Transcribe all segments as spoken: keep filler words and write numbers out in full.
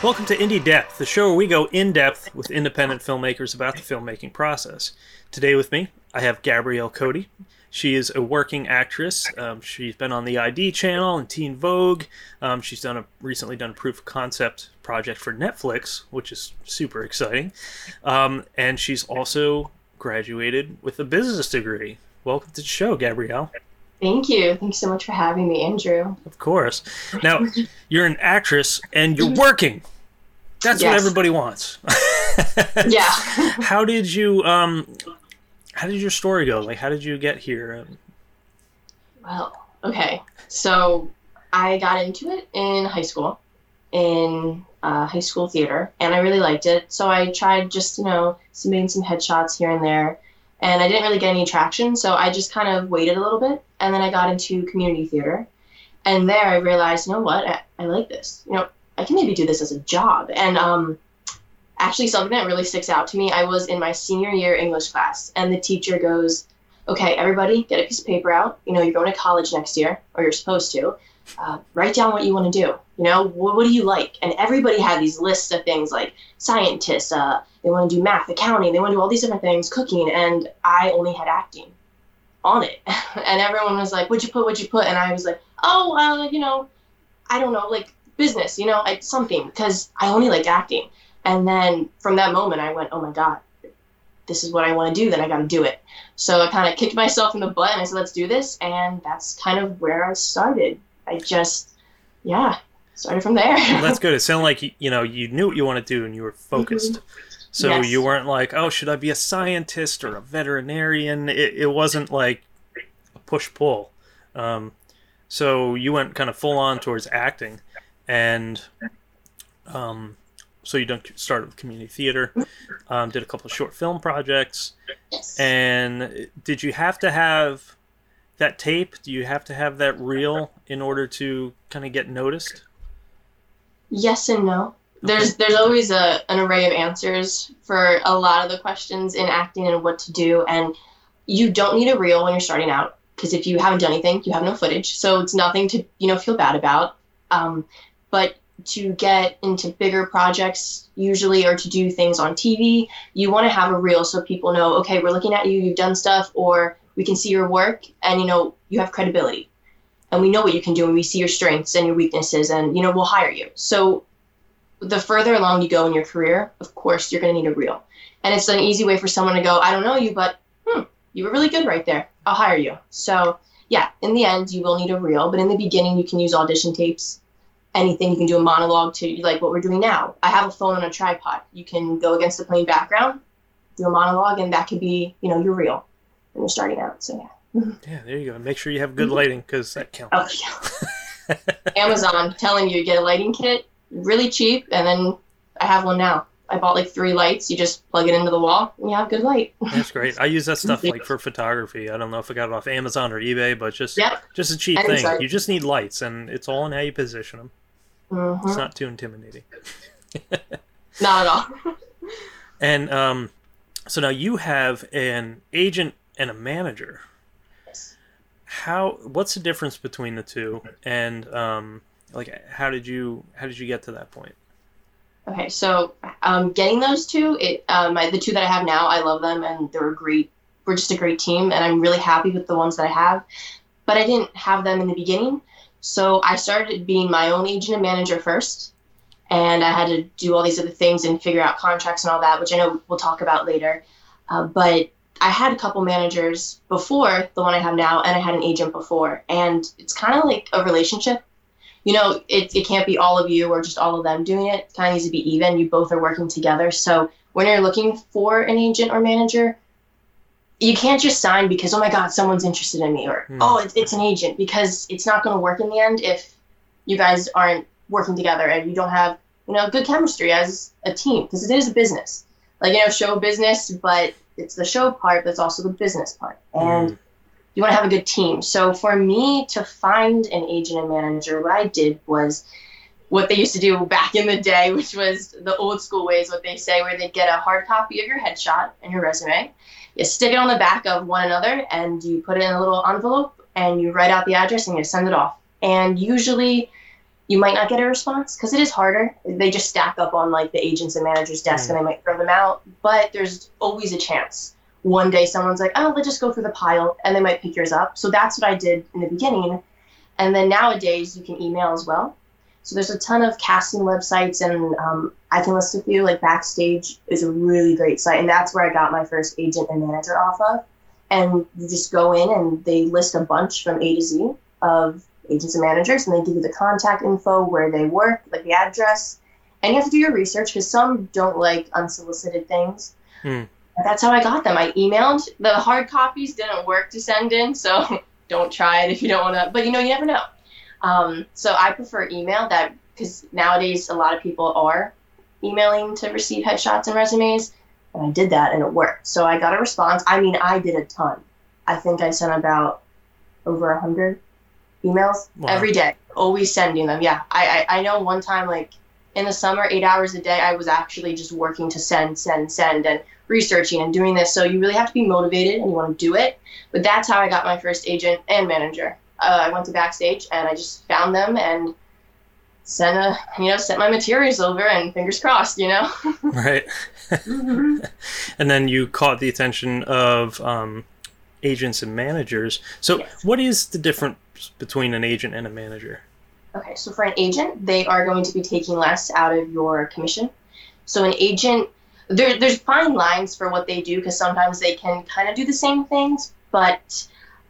Welcome to Indie Depth, the show where we go in-depth with independent filmmakers about the filmmaking process. Today with me, I have Gabrielle Cody. She is a working actress. Um, she's been on the I D Channel and Teen Vogue. Um, she's done a recently done a proof of concept project for Netflix, which is super exciting. Um, and she's also graduated with a business degree. Welcome to the show, Gabrielle. Thank you. Thanks so much for having me, Andrew. Of course. Now, you're an actress and you're working. That's yes. what everybody wants. Yeah. How did you, um, how did your story go? Like, how did you get here? Well, okay. So I got into it in high school, in uh, high school theater, and I really liked it. So I tried just, you know, submitting some headshots here and there. And I didn't really get any traction, so I just kind of waited a little bit, and then I got into community theater. And there I realized, you know what, I, I like this. You know, I can maybe do this as a job. And um, actually something that really sticks out to me, I was in my senior year English class, and the teacher goes, okay, everybody get a piece of paper out. You know, you're going to college next year, or you're supposed to. Uh, write down what you want to do. You know, what, what do you like? And everybody had these lists of things like scientists, uh, they want to do math, accounting, they want to do all these different things, cooking, and I only had acting on it. And everyone was like, what'd you put, what'd you put? And I was like, oh, uh, you know, I don't know, like business, you know, like something, because I only liked acting. And then from that moment, I went, oh my God, this is what I want to do, then I got to do it. So I kind of kicked myself in the butt and I said, let's do this. And that's kind of where I started. I just, yeah, started from there. Well, that's good. It sounded like, you know, you knew what you wanted to do and you were focused. Mm-hmm. So yes. You weren't like, oh, should I be a scientist or a veterinarian? It, it wasn't like a push-pull. Um, so you went kind of full-on towards acting. And um, so you done, started with community theater, um, did a couple of short film projects. Yes. And did you have to have... that tape, do you have to have that reel in order to kind of get noticed? Yes and no. There's there's always a an array of answers for a lot of the questions in acting and what to do. And you don't need a reel when you're starting out, because if you haven't done anything, you have no footage. So it's nothing to, you know, feel bad about. Um, but to get into bigger projects usually, or to do things on T V, you want to have a reel so people know, okay, we're looking at you, you've done stuff, or we can see your work, and, you know, you have credibility, and we know what you can do, and we see your strengths and your weaknesses, and, you know, we'll hire you. So the further along you go in your career, of course, you're going to need a reel. And it's an easy way for someone to go, I don't know you, but hmm, you were really good right there. I'll hire you. So yeah, in the end, you will need a reel, but in the beginning, you can use audition tapes, anything. You can do a monologue to like what we're doing now. I have a phone on a tripod. You can go against the plain background, do a monologue, and that could be, you know, your reel. You're starting out, so yeah. Yeah, there you go. Make sure you have good lighting, because that counts. Oh, yeah. Amazon, telling you, get a lighting kit, really cheap, and then I have one now. I bought like three lights. You just plug it into the wall, and you have good light. That's great. I use that stuff like for photography. I don't know if I got it off Amazon or eBay, but just yep. just a cheap and thing. Sorry. You just need lights, and it's all in how you position them. Mm-hmm. It's not too intimidating. Not at all. And um, so now you have an agent and a manager. How? What's the difference between the two? And um, like, how did you how did you get to that point? Okay, so um, getting those two, it um, I, the two that I have now, I love them, and they're great. We're just a great team, and I'm really happy with the ones that I have. But I didn't have them in the beginning, so I started being my own agent and manager first, and I had to do all these other things and figure out contracts and all that, which I know we'll talk about later. Uh, but I had a couple managers before the one I have now, and I had an agent before. And it's kind of like a relationship. You know, it it can't be all of you or just all of them doing it. It kind of needs to be even. You both are working together. So when you're looking for an agent or manager, you can't just sign because, oh, my God, someone's interested in me. Or, mm. oh, it's, it's an agent, because it's not going to work in the end if you guys aren't working together and you don't have, you know, good chemistry as a team, because it is a business. Like, you know, show business, but it's the show part that's also the business part. And mm. you want to have a good team. So for me to find an agent and manager, what I did was what they used to do back in the day, which was the old school ways, what they say, where they'd get a hard copy of your headshot and your resume. You stick it on the back of one another, and you put it in a little envelope, and you write out the address, and you send it off. And usually you might not get a response because it is harder. They just stack up on like the agents and managers' desk, mm-hmm. and they might throw them out. But there's always a chance. One day someone's like, oh, let's just go through the pile, and they might pick yours up. So that's what I did in the beginning. And then nowadays you can email as well. So there's a ton of casting websites, and um, I can list a few, like Backstage is a really great site. And that's where I got my first agent and manager off of. And you just go in and they list a bunch from A to Z of agents and managers, and they give you the contact info, where they work, like the address. And you have to do your research because some don't like unsolicited things. Hmm. That's how I got them. I emailed. The hard copies didn't work to send in, so don't try it if you don't want to. But, you know, you never know. Um, so I prefer email that because nowadays a lot of people are emailing to receive headshots and resumes. And I did that, and it worked. So I got a response. I mean, I did a ton. I think I sent about over one hundred emails wow. every day, always sending them. Yeah, I, I, I know one time, like, in the summer, eight hours a day, I was actually just working to send, send, send, and researching and doing this. So you really have to be motivated and you want to do it. But that's how I got my first agent and manager. Uh, I went to Backstage and I just found them and sent a, you know, sent my materials over, and fingers crossed, you know. Right. Mm-hmm. And then you caught the attention of um, agents and managers. So yes. What is the difference between an agent and a manager? Okay, so for an agent, they are going to be taking less out of your commission. So an agent, there, there's fine lines for what they do, because sometimes they can kind of do the same things, but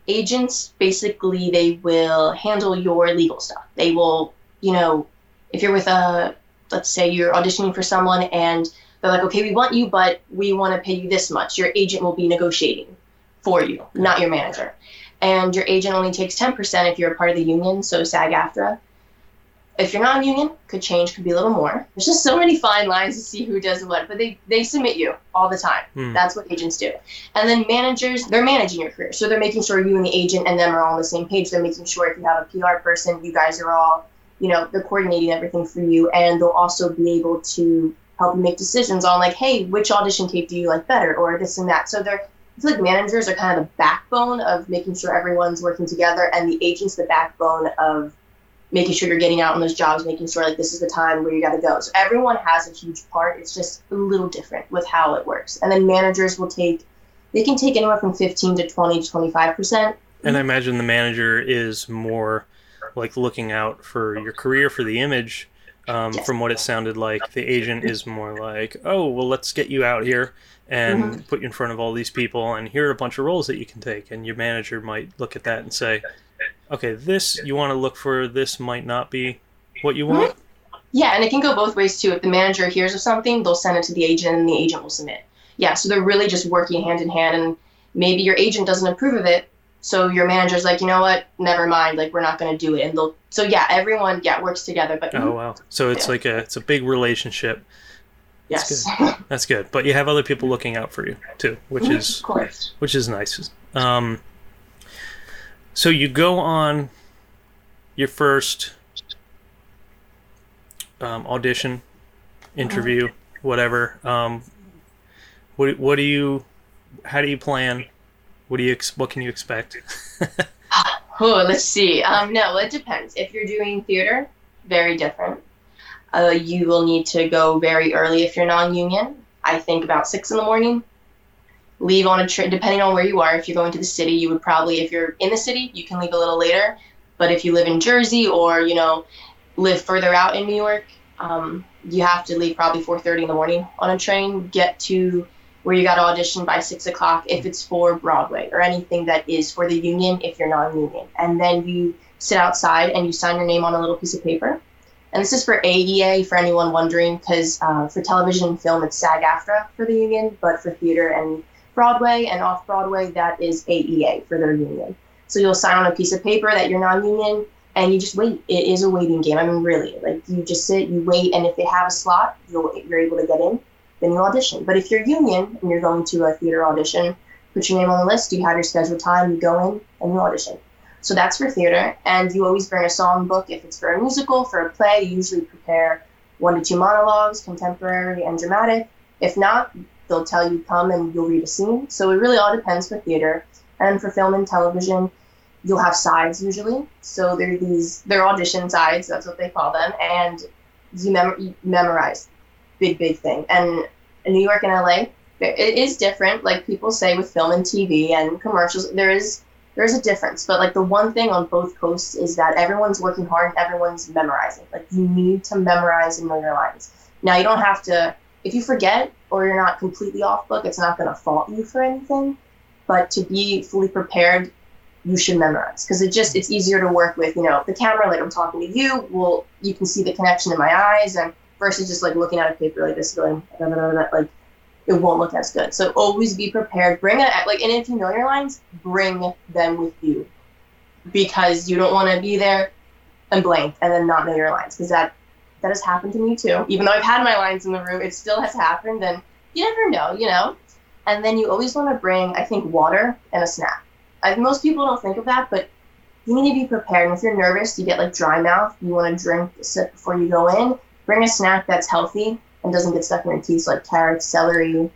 agents, basically, they will handle your legal stuff. They will, you know, if you're with a, let's say you're auditioning for someone and they're like, okay, we want you, but we want to pay you this much. Your agent will be negotiating for you, not your manager. And your agent only takes ten percent if you're a part of the union, so SAG-AFTRA. If you're not a union, could change, could be a little more. There's just so many fine lines to see who does what, but they, they submit you all the time. Mm. That's what agents do. And then managers, they're managing your career. So they're making sure you and the agent and them are all on the same page. They're making sure if you have a P R person, you guys are all, you know, they're coordinating everything for you. And they'll also be able to help you make decisions on like, hey, which audition tape do you like better, or this and that. So they're, I feel like managers are kind of the backbone of making sure everyone's working together, and the agent's the backbone of making sure you're getting out on those jobs, making sure like this is the time where you got to go. So everyone has a huge part. It's just a little different with how it works. And then managers will take, they can take anywhere from fifteen to twenty, twenty-five percent. And I imagine the manager is more like looking out for your career, for the image. Um, yes. From what it sounded like, the agent is more like, oh, well, let's get you out here and mm-hmm. put you in front of all these people, and here are a bunch of roles that you can take. And your manager might look at that and say, okay, this you want to look for, this might not be what you want. Yeah, and it can go both ways too. If the manager hears of something, they'll send it to the agent and the agent will submit. Yeah, so they're really just working hand in hand, and maybe your agent doesn't approve of it, so your manager's like, you know what, never mind, like, we're not going to do it. And they'll, so yeah, everyone, yeah, works together. But oh, wow. So it's yeah. like a, it's a big relationship. Yes. That's good. That's good. But you have other people looking out for you too, which is, of course. Which is nice. Um, so you go on your first um, audition, interview, uh-huh. whatever. Um, what, what do you, how do you plan? What do you ex- what can you expect? Oh, let's see. Um, no, it depends. If you're doing theater, very different. Uh, you will need to go very early if you're non-union. I think about six in the morning. Leave on a train, depending on where you are. If you're going to the city, you would probably, if you're in the city, you can leave a little later. But if you live in Jersey or, you know, live further out in New York, um, you have to leave probably four thirty in the morning on a train, get to where you got to audition by six o'clock if it's for Broadway or anything that is for the union if you're non-union. And then you sit outside and you sign your name on a little piece of paper. And this is for A E A, for anyone wondering, because uh, for television and film, it's SAG-AFTRA for the union, but for theater and Broadway and off-Broadway, that is A E A for their union. So you'll sign on a piece of paper that you're non-union, and you just wait. It is a waiting game. I mean, really, like, you just sit, you wait, and if they have a slot, you'll, you're able to get in. Then you audition. But if you're union and you're going to a theater audition, put your name on the list, you have your scheduled time, you go in and you audition. So that's for theater. And you always bring a songbook if it's for a musical, for a play. You usually prepare one to two monologues, contemporary and dramatic. If not, they'll tell you come and you'll read a scene. So it really all depends for theater. And for film and television, you'll have sides usually. So there's these, they're audition sides, that's what they call them. And you, mem- you memorize, big, big thing. And in New York and L A, it is different. Like people say with film and T V and commercials, there is, there's a difference. But like the one thing on both coasts is that everyone's working hard and everyone's memorizing. Like you need to memorize and know your lines. Now you don't have to, if you forget or you're not completely off book, it's not going to fault you for anything. But to be fully prepared, you should memorize, because it just, it's easier to work with, you know, the camera, like I'm talking to you, well, you can see the connection in my eyes, and versus just like looking at a paper like this going, blah, blah, blah, blah, like it won't look as good. So always be prepared. Bring it, like, and if you know your lines, bring them with you, because you don't want to be there and blank and then not know your lines, because that, that has happened to me too. Even though I've had my lines in the room, it still has happened, and you never know, you know? And then you always want to bring, I think, water and a snack. I, most people don't think of that, but you need to be prepared. And if you're nervous, you get like dry mouth, you want to drink a sip before you go in, bring a snack that's healthy and doesn't get stuck in your teeth, like carrots, celery,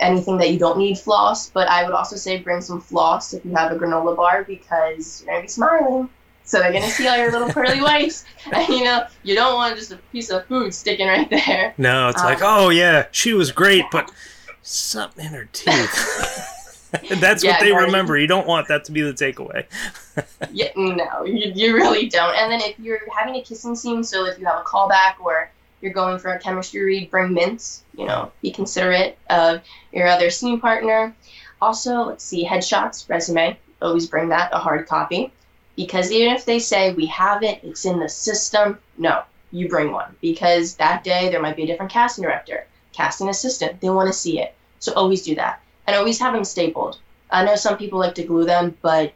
anything that you don't need, floss. But I would also say bring some floss if you have a granola bar, because you're going to be smiling. So they're going to see all your little pearly whites. And, you know, you don't want just a piece of food sticking right there. No, it's um, like, oh, yeah, she was great, but something in her teeth. That's yeah, what they no, remember. You don't want that to be the takeaway. yeah, no, you, you really don't. And then if you're having a kissing scene, so if you have a callback or you're going for a chemistry read, bring mints. You know, be considerate of your other scene partner. Also, let's see, headshots, resume. Always bring that, a hard copy. Because even if they say, we have it, it's in the system, no, you bring one. Because that day there might be a different casting director, casting assistant. They want to see it. So always do that. And always have them stapled. I know some people like to glue them, but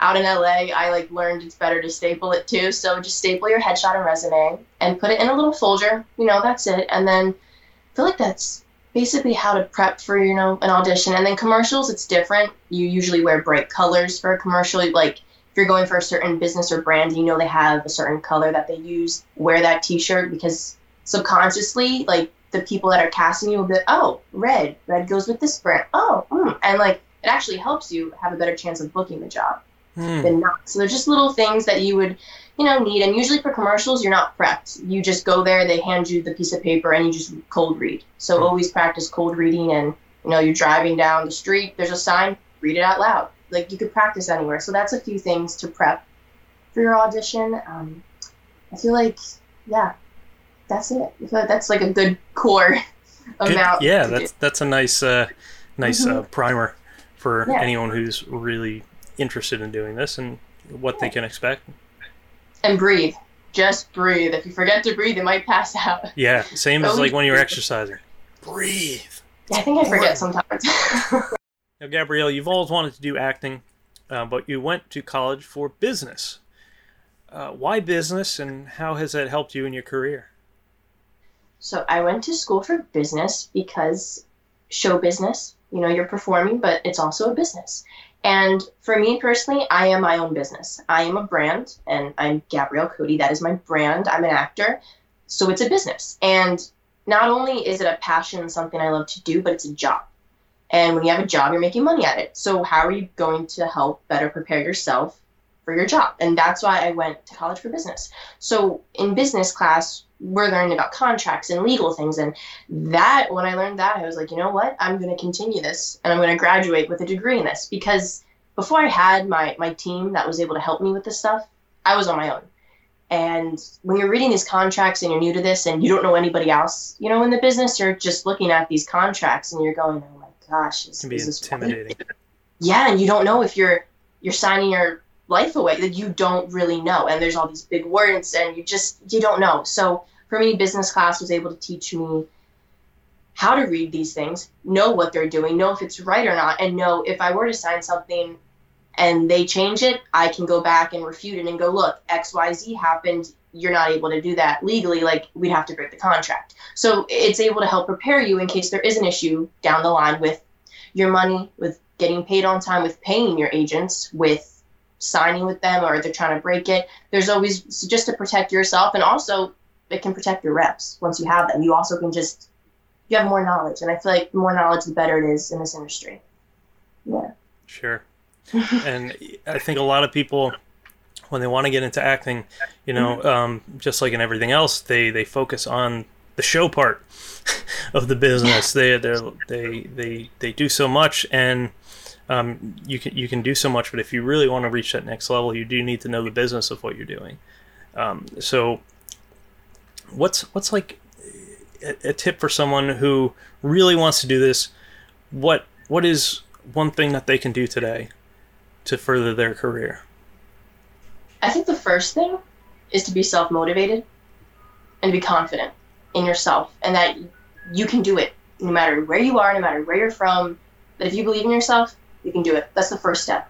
out in L A, I like learned it's better to staple it too. So just staple your headshot and resume and put it in a little folder. You know, that's it. And then I feel like that's basically how to prep for, you know, an audition. And then commercials, it's different. You usually wear bright colors for a commercial. Like if you're going for a certain business or brand, you know they have a certain color that they use. Wear that T-shirt, because subconsciously, like, the people that are casting you will be like, oh, red. Red goes with this brand. Oh, mm. And, like, it actually helps you have a better chance of booking the job mm. than not. So they're just little things that you would, you know, need. And usually for commercials, you're not prepped. You just go there, they hand you the piece of paper, and you just cold read. So mm. always practice cold reading, and, you know, you're driving down the street, there's a sign, read it out loud. Like, you could practice anywhere. So that's a few things to prep for your audition. Um, I feel like, yeah. That's it. I feel like that's like a good core good, amount. Yeah, that's do. that's a nice, uh, nice mm-hmm. uh, primer for yeah. anyone who's really interested in doing this and what yeah. they can expect. And breathe. Just breathe. If you forget to breathe, you might pass out. Yeah, same so as like when you're exercising. Breathe. Yeah, I think I forget sometimes. Now, Gabrielle, you've always wanted to do acting, uh, but you went to college for business. Uh, why business, and how has that helped you in your career? So I went to school for business because show business, you know, you're performing, but it's also a business. And for me personally, I am my own business. I am a brand, and I'm Gabrielle Cody. That is my brand. I'm an actor. So it's a business. And not only is it a passion and something I love to do, but it's a job. And when you have a job, you're making money at it. So how are you going to help better prepare yourself for your job? And that's why I went to college for business. So in business class, we're learning about contracts and legal things, and that, when I learned that, I was like, you know what, I'm going to continue this, and I'm going to graduate with a degree in this, because before I had my my team that was able to help me with this stuff, I was on my own. And when you're reading these contracts and you're new to this and you don't know anybody else, you know, in the business, you're just looking at these contracts and you're going, oh my gosh, this, it can be is intimidating. This yeah, and you don't know if you're you're signing your life away, that you don't really know, and there's all these big words and you just you don't know. So for me, business class was able to teach me how to read these things, know what they're doing, know if it's right or not, and know if I were to sign something and they change it, I can go back and refute it and go, look, X Y Z happened, you're not able to do that legally, like we'd have to break the contract. So it's able to help prepare you in case there is an issue down the line with your money, with getting paid on time, with paying your agents, with signing with them, or they're trying to break it. There's always, just to protect yourself, and also it can protect your reps once you have them. You also can just, you have more knowledge, and I feel like the more knowledge, the better it is in this industry. Yeah. Sure. And I think a lot of people, when they want to get into acting, you know, mm-hmm. um, just like in everything else, they, they focus on the show part of the business. They they they they they do so much, and um, you can you can do so much. But if you really want to reach that next level, you do need to know the business of what you're doing. Um, so, what's what's like a, a tip for someone who really wants to do this? What what is one thing that they can do today to further their career? I think the first thing is to be self-motivated and be confident in yourself, and that you can do it no matter where you are, no matter where you're from. But if you believe in yourself, you can do it. That's the first step.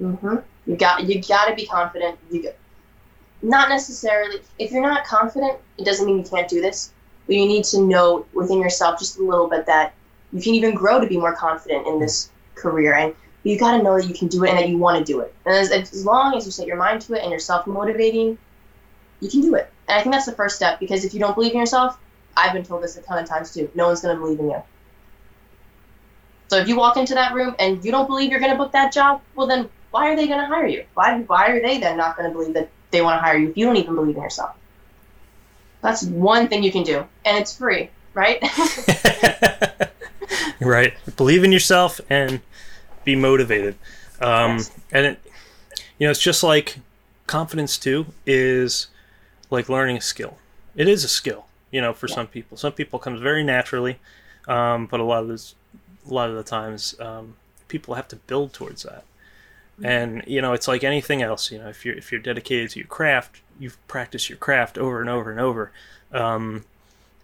Mm-hmm. You got you got to be confident. You got, not necessarily, if you're not confident, it doesn't mean you can't do this. But you need to know within yourself just a little bit that you can even grow to be more confident in this career, and you got to know that you can do it and that you want to do it. And as, as long as you set your mind to it and you're self-motivating, you can do it. And I think that's the first step, because if you don't believe in yourself, I've been told this a ton of times too, no one's going to believe in you. So if you walk into that room and you don't believe you're going to book that job, well then why are they going to hire you? Why why are they then not going to believe that they want to hire you if you don't even believe in yourself? That's one thing you can do, and it's free, right? Right. Believe in yourself and be motivated. Um, yes. And it, you know, it's just like confidence too is like learning a skill. It is a skill, you know, for yeah. some people. Some people comes very naturally, um, but a lot of this, a lot of the times, um, people have to build towards that. Mm-hmm. And you know, it's like anything else. You know, if you're if you're dedicated to your craft, you've practiced your craft over and over and over. Um,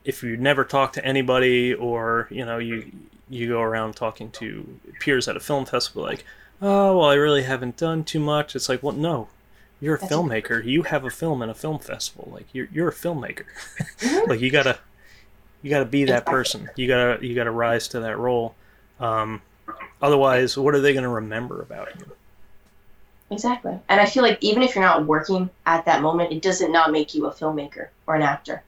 if you never talk to anybody, or you know, you. you go around talking to peers at a film festival like, oh, well, I really haven't done too much. It's like, well, no, you're a That's filmmaker. You have a film in a film festival. Like you're, you're a filmmaker. Like you gotta, you gotta be that person. You gotta, you gotta rise to that role. Um, otherwise, what are they going to remember about you? Exactly. And I feel like even if you're not working at that moment, it doesn't not make you a filmmaker or an actor.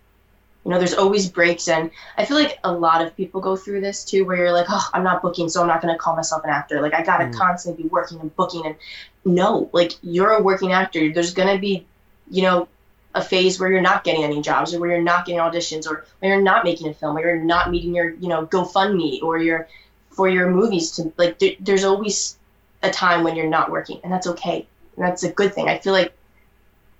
You know, there's always breaks, and I feel like a lot of people go through this too, where you're like, oh, I'm not booking, so I'm not going to call myself an actor. Like, I got to mm. constantly be working and booking. And no, like, you're a working actor. There's going to be, you know, a phase where you're not getting any jobs, or where you're not getting auditions, or where you're not making a film, or you're not meeting your, you know, GoFundMe or your, for your movies to, like, th- there's always a time when you're not working, and that's okay. And that's a good thing. I feel like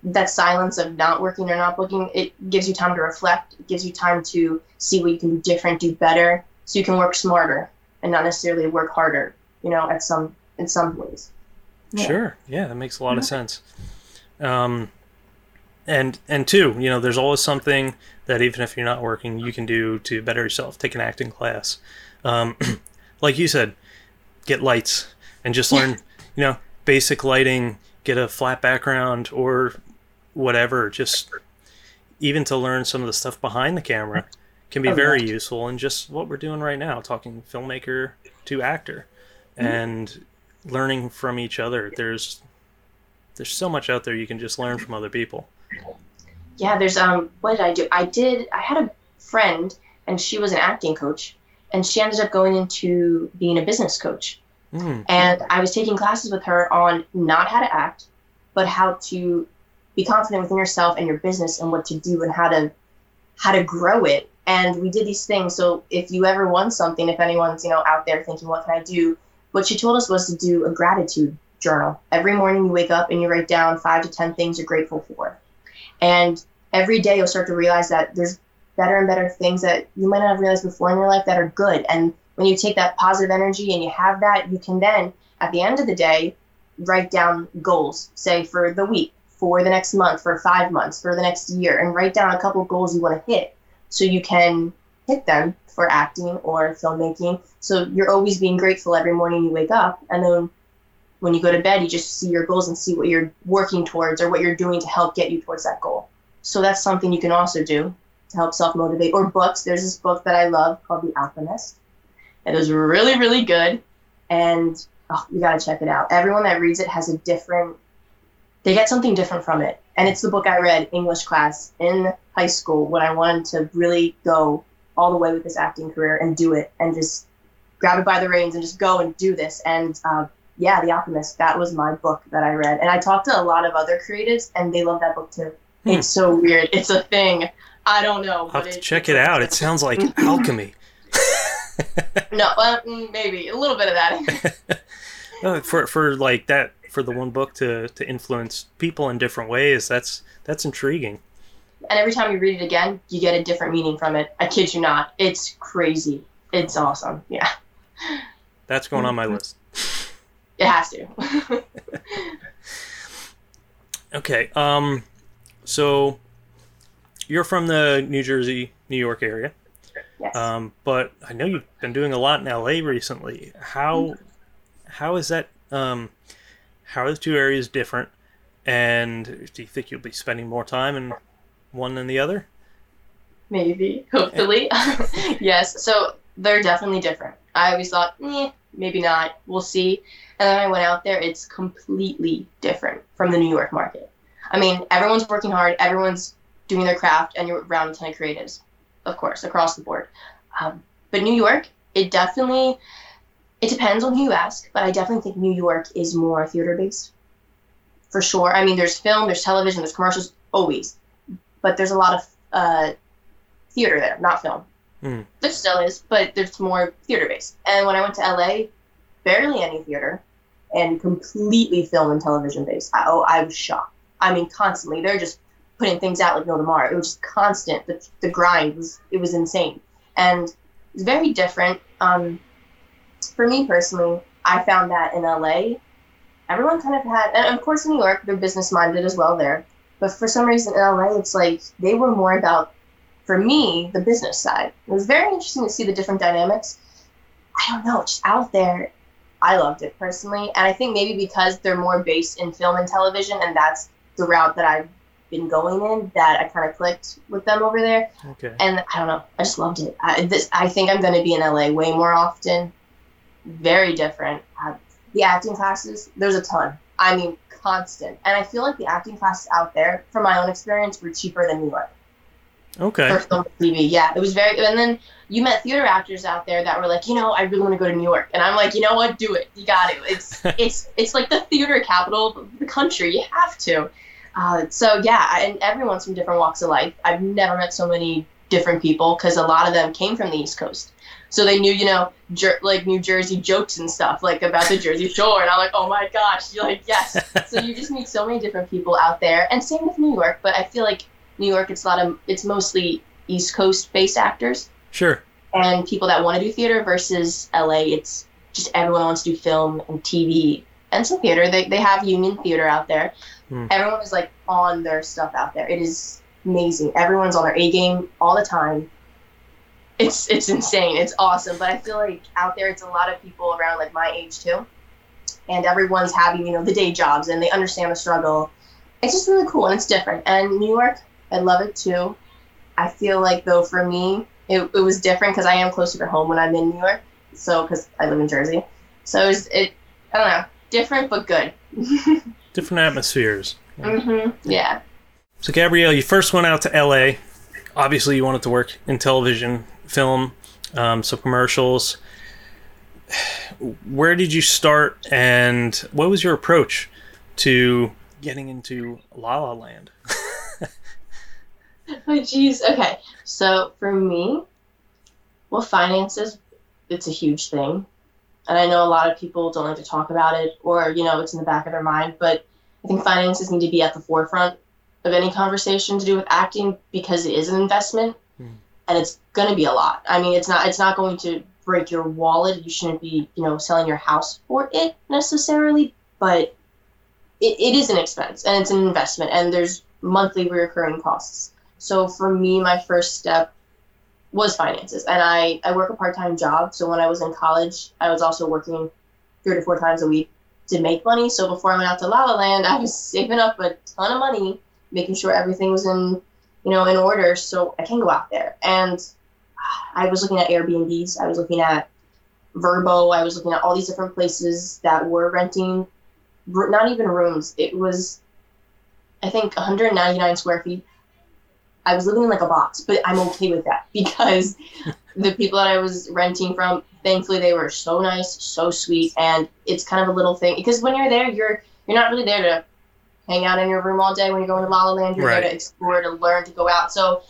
that silence of not working or not booking, it gives you time to reflect. It gives you time to see what you can do different, do better, so you can work smarter and not necessarily work harder, you know, at some, in some ways. Yeah. Sure. Yeah. That makes a lot yeah. of sense. Um, and, and two, you know, there's always something that even if you're not working, you can do to better yourself. Take an acting class. Um, like you said, get lights and just learn, you know, basic lighting, get a flat background or whatever, just even to learn some of the stuff behind the camera can be oh, very yeah. useful. And just what we're doing right now, talking filmmaker to actor mm-hmm. and learning from each other. There's, there's so much out there. You can just learn from other people. Yeah. There's, um, what did I do? I did, I had a friend and she was an acting coach, and she ended up going into being a business coach. Mm-hmm. And I was taking classes with her on not how to act, but how to be confident within yourself and your business, and what to do, and how to how to grow it. And we did these things. So if you ever want something, if anyone's, you know, out there thinking, what can I do? What she told us was to do a gratitude journal. Every morning you wake up and you write down five to ten things you're grateful for. And every day you'll start to realize that there's better and better things that you might not have realized before in your life that are good. And when you take that positive energy and you have that, you can then at the end of the day write down goals, say for the week, for the next month, for five months, for the next year, and write down a couple of goals you want to hit so you can hit them for acting or filmmaking. So you're always being grateful every morning you wake up. And then when you go to bed, you just see your goals and see what you're working towards or what you're doing to help get you towards that goal. So that's something you can also do to help self-motivate. Or books. There's this book that I love called The Alchemist. It is really, really good. And oh, you got to check it out. Everyone that reads it has a different They get something different from it. And it's the book I read English class in high school when I wanted to really go all the way with this acting career and do it, and just grab it by the reins and just go and do this. And uh, yeah, The Alchemist, that was my book that I read. And I talked to a lot of other creatives, and they love that book too. Hmm. It's so weird. It's a thing. I don't know. I'll have to it, check it out. It sounds like alchemy. No, uh, maybe a little bit of that. No, for for like that, for the one book to, to influence people in different ways, that's that's intriguing. And every time you read it again, you get a different meaning from it. I kid you not. It's crazy. It's awesome. Yeah. That's going on my list. It has to. Okay. Um. So you're from the New Jersey, New York area. Yes. Um, but I know you've been doing a lot in L A recently. How, how is that? Um, how are the two areas different? And do you think you'll be spending more time in one than the other? Maybe, hopefully. Yes. So they're definitely different. I always thought, eh, maybe not. We'll see. And then I went out there. It's completely different from the New York market. I mean, everyone's working hard. Everyone's doing their craft, and you're around a ton of creatives, of course, across the board. Um, but New York, it definitely, it depends on who you ask, but I definitely think New York is more theater-based, for sure. I mean, there's film, there's television, there's commercials, always. But there's a lot of uh, theater there, not film. Mm. There still is, but there's more theater-based. And when I went to L A, barely any theater, and completely film and television-based. I, oh, I was shocked. I mean, constantly. They're just putting things out like no tomorrow. It was just constant. The, the grind was, it was insane. And it's very different. Um, for me personally, I found that in L A, everyone kind of had, and of course in New York, they're business-minded as well there. But for some reason in L A, it's like they were more about, for me, the business side. It was very interesting to see the different dynamics. I don't know, just out there. I loved it personally. And I think maybe because they're more based in film and television, and that's the route that I've been going in, that I kind of clicked with them over there. Okay. And I don't know, I just loved it. I, this, I think I'm going to be in L A way more often. Very different. Uh, the acting classes, there's a ton. I mean, constant. And I feel like the acting classes out there, from my own experience, were cheaper than New York. Okay. For film and T V, yeah. It was very, and then you met theater actors out there that were like, you know, I really want to go to New York. And I'm like, you know what, do it. You got to. It's it's it's like the theater capital of the country. You have to. Uh, so, yeah, and everyone's from different walks of life. I've never met so many different people because a lot of them came from the East Coast. So they knew, you know, jer- like New Jersey jokes and stuff, like about the Jersey Shore. And I'm like, oh, my gosh. You're like, yes. So you just meet so many different people out there. And same with New York. But I feel like New York, it's a lot of, it's mostly East Coast-based actors. Sure. And people that want to do theater versus L A, it's just everyone wants to do film and T V and some theater. They, they have union theater out there. Mm. Everyone is like on their stuff out there. It is amazing. Everyone's on their A game all the time. It's it's insane. It's awesome. But I feel like out there, it's a lot of people around like my age too. And everyone's having, you know, the day jobs, and they understand the struggle. It's just really cool, and it's different. And New York, I love it too. I feel like, though, for me, it, it was different because I am closer to home when I'm in New York. So, because I live in Jersey. So it was, it, I don't know, different but good. Different atmospheres. Mm-hmm. Yeah. So, Gabrielle, you first went out to L A. Obviously, you wanted to work in television, film, um, some commercials. Where did you start, and what was your approach to getting into La La Land? Oh, jeez. Okay. So, for me, well, finances, it's a huge thing. And I know a lot of people don't like to talk about it, or, you know, it's in the back of their mind, but I think finances need to be at the forefront of any conversation to do with acting, because it is an investment, mm. and it's going to be a lot. I mean, it's not it's not going to break your wallet. You shouldn't be, you know, selling your house for it necessarily, but it, it is an expense, and it's an investment, and there's monthly recurring costs. So for me, my first step was finances. And I, I work a part-time job. So when I was in college, I was also working three to four times a week to make money. So before I went out to La La Land, I was saving up a ton of money, making sure everything was in, you know, in order so I can go out there. And I was looking at Airbnbs. I was looking at Vrbo. I was looking at all these different places that were renting, not even rooms. It was, I think, one hundred ninety-nine square feet. I was living in like a box, but I'm okay with that because the people that I was renting from, thankfully they were so nice, so sweet. And it's kind of a little thing because when you're there, you're, you're not really there to hang out in your room all day. When you're going to La La Land, you're right. there to explore, to learn, to go out. So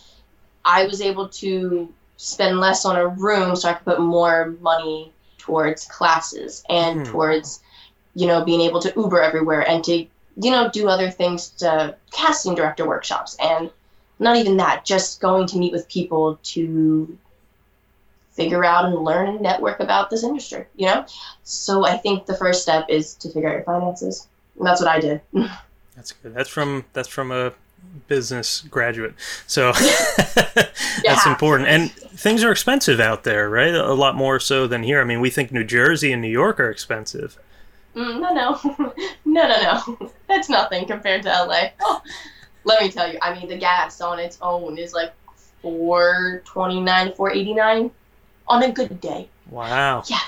I was able to spend less on a room so I could put more money towards classes and mm. towards, you know, being able to Uber everywhere and to, you know, do other things, to casting director workshops and not even that, just going to meet with people to figure out and learn and network about this industry, you know? So I think the first step is to figure out your finances. And that's what I did. That's good. That's from, that's from a business graduate. So that's yeah. important. And things are expensive out there, right? A lot more so than here. I mean, we think New Jersey and New York are expensive. Mm, no, no. no, no, no. That's nothing compared to L A. Oh, let me tell you. I mean, the gas on its own is like four twenty-nine, four eighty-nine on a good day. Wow. Yeah.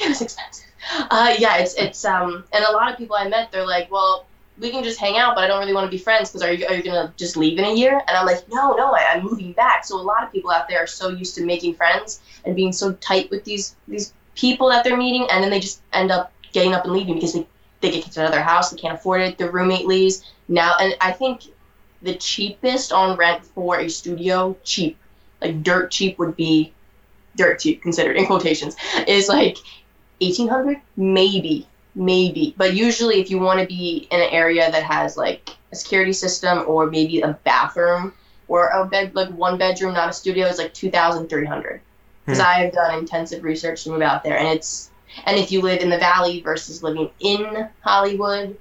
It was expensive. Uh, yeah, it's, it's, um, and a lot of people I met, they're like, well, we can just hang out, but I don't really want to be friends because are you, are you going to just leave in a year? And I'm like, no, no, I, I'm moving back. So a lot of people out there are so used to making friends and being so tight with these, these people that they're meeting. And then they just end up getting up and leaving because they, they get kicked out of their house, they can't afford it, their roommate leaves. Now, and I think the cheapest on rent for a studio, cheap, like dirt cheap would be, dirt cheap considered in quotations, is like eighteen hundred dollars, maybe, maybe. But usually if you want to be in an area that has like a security system or maybe a bathroom or a bed, like one bedroom, not a studio, is like two thousand three hundred dollars. Because hmm. I've done intensive research to move out there, and it's, and if you live in the Valley versus living in Hollywood,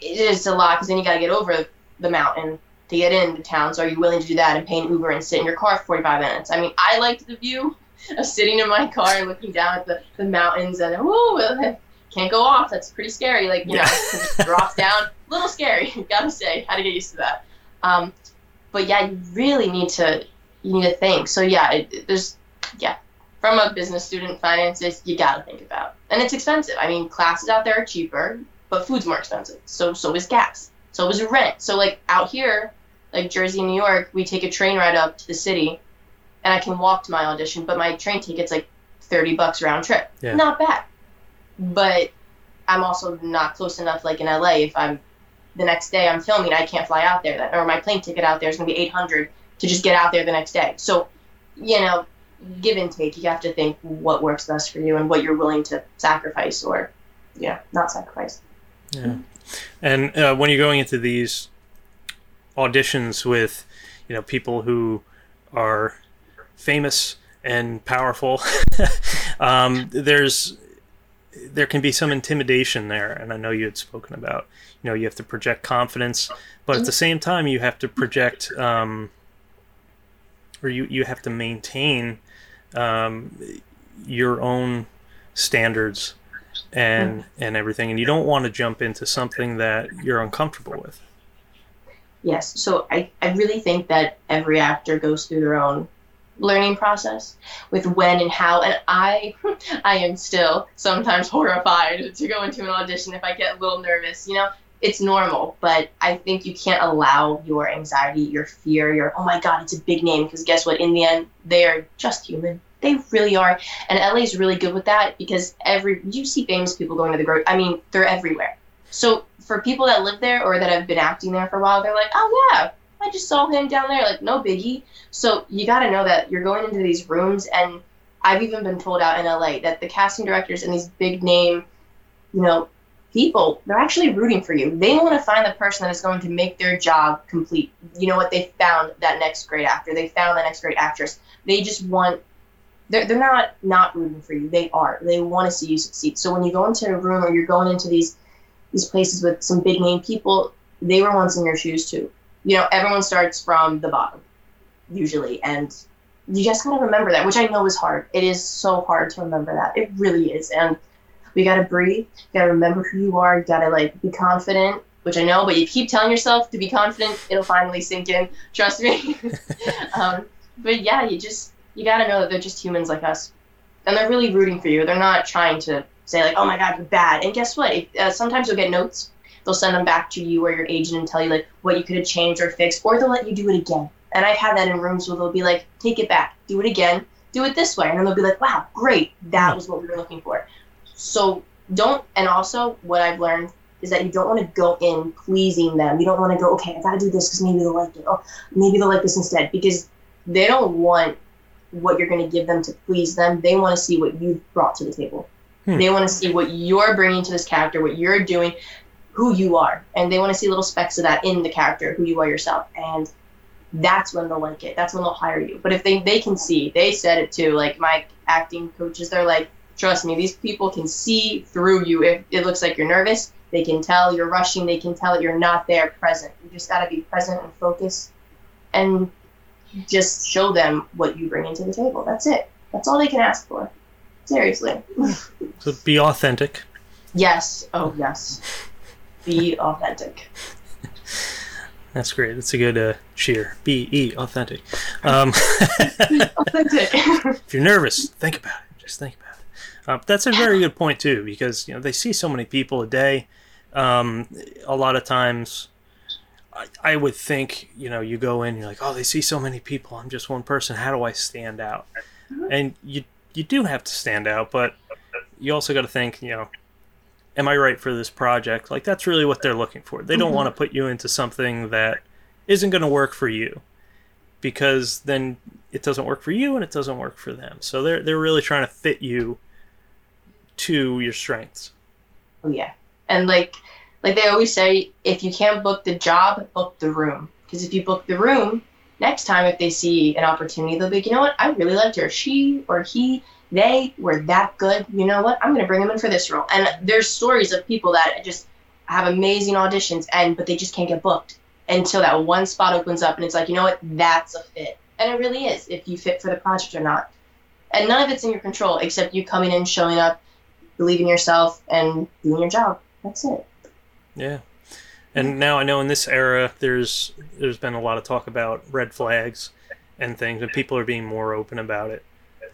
it is a lot, because then you got to get over the mountain to get into town. So are you willing to do that and pay an Uber and sit in your car for forty-five minutes? I mean, I liked the view of sitting in my car and looking down at the, the mountains and, oh, can't go off. That's pretty scary. Like, you yeah. know, drop down. A little scary. Got to say, how to get used to that. Um, but, yeah, you really need to, you need to think. So, yeah, it, it, there's, yeah. From a business student, finances, you gotta think about. And it's expensive. I mean, classes out there are cheaper, but food's more expensive. So so is gas. So is rent. So like out here, like Jersey, New York, we take a train ride up to the city and I can walk to my audition, but my train ticket's like thirty bucks round trip. Yeah. Not bad. But I'm also not close enough, like in L A, if I'm the next day I'm filming, I can't fly out there then, or my plane ticket out there is gonna be eight hundred to just get out there the next day. So, you know, give and take. You have to think what works best for you and what you're willing to sacrifice or, you know, not sacrifice. Yeah. And uh, when you're going into these auditions with, you know, people who are famous and powerful, um, there's there can be some intimidation there. And I know you had spoken about, you know, you have to project confidence, but at the same time you have to project, um, or you, you have to maintain Um, your own standards and mm. and everything, and you don't want to jump into something that you're uncomfortable with. Yes, so I, I really think that every actor goes through their own learning process with when and how, and I I am still sometimes horrified to go into an audition if I get a little nervous, you know? It's normal, but I think you can't allow your anxiety, your fear, your, oh my God, it's a big name, because guess what? In the end, they are just human. They really are. And L A is really good with that because every, you see famous people going to the grocery, I mean, they're everywhere. So for people that live there or that have been acting there for a while, they're like, oh yeah, I just saw him down there. Like, no biggie. So you got to know that you're going into these rooms, and I've even been told out in L A that the casting directors and these big name, you know, people, they're actually rooting for you. They want to find the person that is going to make their job complete. You know what? They found that next great actor. They found that next great actress. They just want, they're, they're not not rooting for you. They are. They want to see you succeed. So when you go into a room or you're going into these these places with some big name people, they were once in your shoes too. You know, everyone starts from the bottom, usually. And you just got to remember that, which I know is hard. It is so hard to remember that. It really is. And we got to breathe. You got to remember who you are. You got to, like, be confident, which I know, but you keep telling yourself to be confident, it'll finally sink in. Trust me. um, but, yeah, you just, you got to know that they're just humans like us. And they're really rooting for you. They're not trying to say, like, oh, my God, you're bad. And guess what? Uh, sometimes you'll get notes. They'll send them back to you or your agent and tell you, like, what you could have changed or fixed, or they'll let you do it again. And I've had that in rooms where they'll be like, take it back, do it again, do it this way. And then they'll be like, wow, great, that was what we were looking for. So don't, and also what I've learned is that you don't want to go in pleasing them. You don't want to go, okay, I got to do this because maybe they'll like it. Oh, maybe they'll like this instead. Because they don't want what you're going to give them to please them. They want to see what you brought to the table. Hmm. They want to see what you're bringing to this character, what you're doing, who you are. And they want to see little specks of that in the character, who you are yourself. And that's when they'll like it. That's when they'll hire you. But if they, they can see, they said it too. Like my acting coaches, they're like, trust me, these people can see through you. If it looks like you're nervous, they can tell you're rushing. They can tell you're not there present. You just got to be present and focused and just show them what you bring into the table. That's it. That's all they can ask for. Seriously. So be authentic. Yes. Oh, yes. Be authentic. That's great. That's a good uh, cheer. B E, authentic. Um, authentic. If you're nervous, think about it. Just think about it. Uh, that's a very good point, too, because you know they see so many people a day. Um, a lot of times, I, I would think, you know, you go in, you're like, oh, they see so many people. I'm just one person. How do I stand out? Mm-hmm. And you you do have to stand out, but you also got to think, you know, am I right for this project? Like, that's really what they're looking for. They don't mm-hmm. want to put you into something that isn't going to work for you, because then it doesn't work for you and it doesn't work for them. So they're they're really trying to fit you to your strengths. Oh, yeah. And, like, like they always say, if you can't book the job, book the room. Because if you book the room, next time if they see an opportunity, they'll be like, you know what? I really liked her. She or he... they were that good. You know what? I'm going to bring them in for this role. And there's stories of people that just have amazing auditions, and but they just can't get booked until that one spot opens up, and it's like, you know what? That's a fit. And it really is, if you fit for the project or not. And none of it's in your control, except you coming in, showing up, believing yourself, and doing your job. That's it. Yeah. And now I know in this era, there's there's been a lot of talk about red flags and things, and people are being more open about it.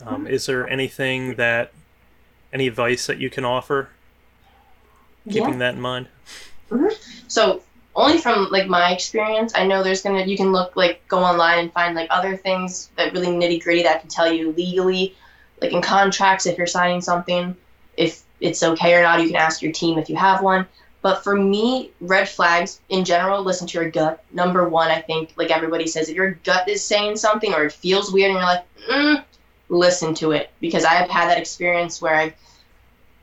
Um, is there anything that, any advice that you can offer, keeping yeah. that in mind? Mm-hmm. So only from like my experience, I know there's gonna, you can look like go online and find like other things that really nitty gritty that can tell you legally, like in contracts, if you're signing something, if it's okay or not, you can ask your team if you have one. But for me, red flags in general, listen to your gut. Number one, I think like everybody says, if your gut is saying something or it feels weird and you're like, mm, listen to it, because I have had that experience where I've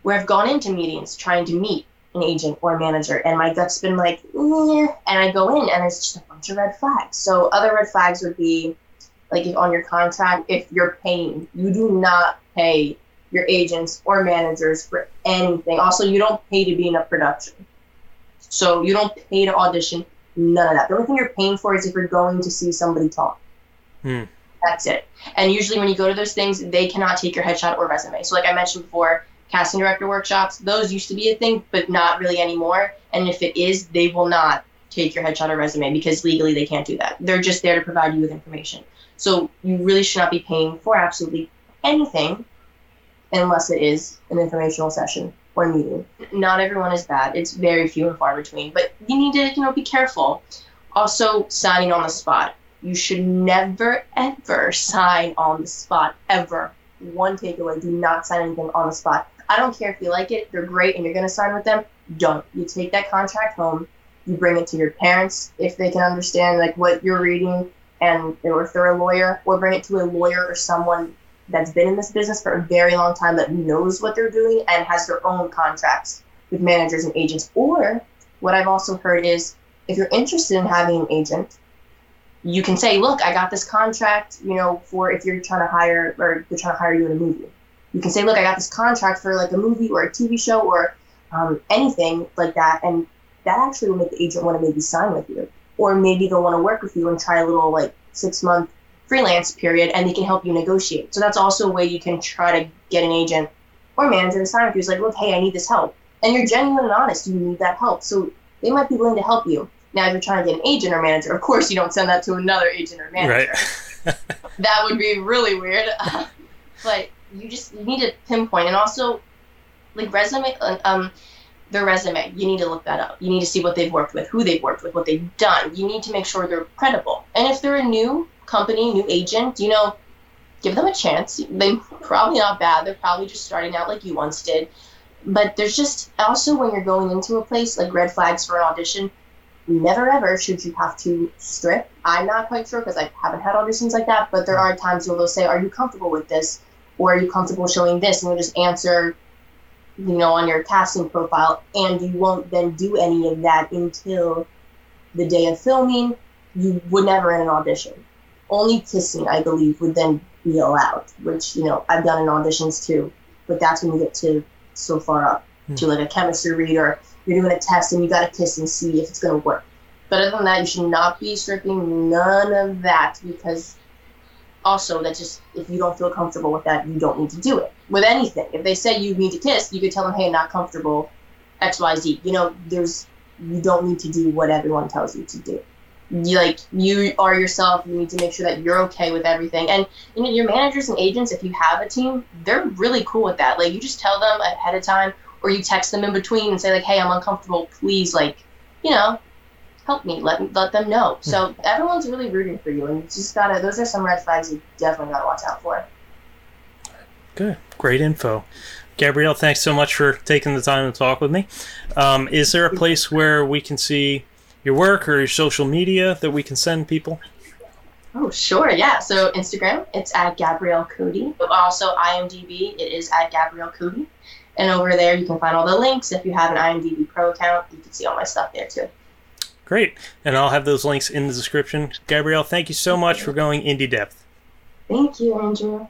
where I've gone into meetings trying to meet an agent or a manager, and my gut's been like, eh, and I go in and it's just a bunch of red flags. So other red flags would be like if on your contract, if you're paying, you do not pay your agents or managers for anything. Also, you don't pay to be in a production. So you don't pay to audition, none of that. The only thing you're paying for is if you're going to see somebody talk. Hmm. That's it. And usually when you go to those things, they cannot take your headshot or resume. So like I mentioned before, casting director workshops, those used to be a thing, but not really anymore. And if it is, they will not take your headshot or resume because legally they can't do that. They're just there to provide you with information. So you really should not be paying for absolutely anything unless it is an informational session or a meeting. Not everyone is bad. It's very few and far between, but you need to, you know, be careful. Also, signing on the spot. You should never, ever sign on the spot, ever. One takeaway, do not sign anything on the spot. I don't care if you like it, they're great, and you're going to sign with them. Don't. You take that contract home, you bring it to your parents, if they can understand like what you're reading, and or if they're a lawyer, or bring it to a lawyer or someone that's been in this business for a very long time that knows what they're doing and has their own contracts with managers and agents. Or what I've also heard is, if you're interested in having an agent, you can say, look, I got this contract, you know, for if you're trying to hire or they're trying to hire you in a movie. You can say, look, I got this contract for like a movie or a T V show or um, anything like that. And that actually will make the agent want to maybe sign with you, or maybe they'll want to work with you and try a little like six month freelance period, and they can help you negotiate. So that's also a way you can try to get an agent or manager to sign with you. It's like, look, hey, I need this help. And you're genuine and honest. You need that help. So they might be willing to help you. Now, if you're trying to get an agent or manager, of course you don't send that to another agent or manager. Right. That would be really weird. But you just you need to pinpoint. And also, like, resume, um, their resume, you need to look that up. You need to see what they've worked with, who they've worked with, what they've done. You need to make sure they're credible. And if they're new, company, new agent, you know, give them a chance. They're probably not bad. They're probably just starting out like you once did. But there's just also when you're going into a place, like red flags for an audition. Never ever should you have to strip. I'm not quite sure because I haven't had auditions like that, but there are times where they'll say, are you comfortable with this? Or are you comfortable showing this? And you'll just answer, you know, on your casting profile, and you won't then do any of that until the day of filming. You would never in an audition. Only kissing, I believe, would then be allowed, which, you know, I've done in auditions too, but that's when you get to so far up mm. to like a chemistry read, or you're doing a test and you gotta kiss and see if it's gonna work. But other than that, you should not be stripping, none of that, because also that just, if you don't feel comfortable with that, you don't need to do it with anything. If they say you need to kiss, you could tell them, hey, not comfortable, X Y Z. You know, there's, you don't need to do what everyone tells you to do. You, like, you are yourself. You need to make sure that you're okay with everything. And you know, your managers and agents, if you have a team, they're really cool with that. Like, you just tell them ahead of time, or you text them in between and say, like, hey, I'm uncomfortable. Please, like, you know, help me. Let me, let them know. So everyone's really rooting for you. And you just got to – those are some red flags you definitely got to watch out for. Good. Great info. Gabrielle, thanks so much for taking the time to talk with me. Um, is there a place where we can see your work or your social media that we can send people? Oh, sure. Yeah. So Instagram, it's at Gabrielle Cody. Also I M D B, it is at Gabrielle Cody. And over there, you can find all the links. If you have an I M D B Pro account, you can see all my stuff there, too. Great. And I'll have those links in the description. Gabrielle, thank you so much for going Indie Depth. Thank you, Andrew.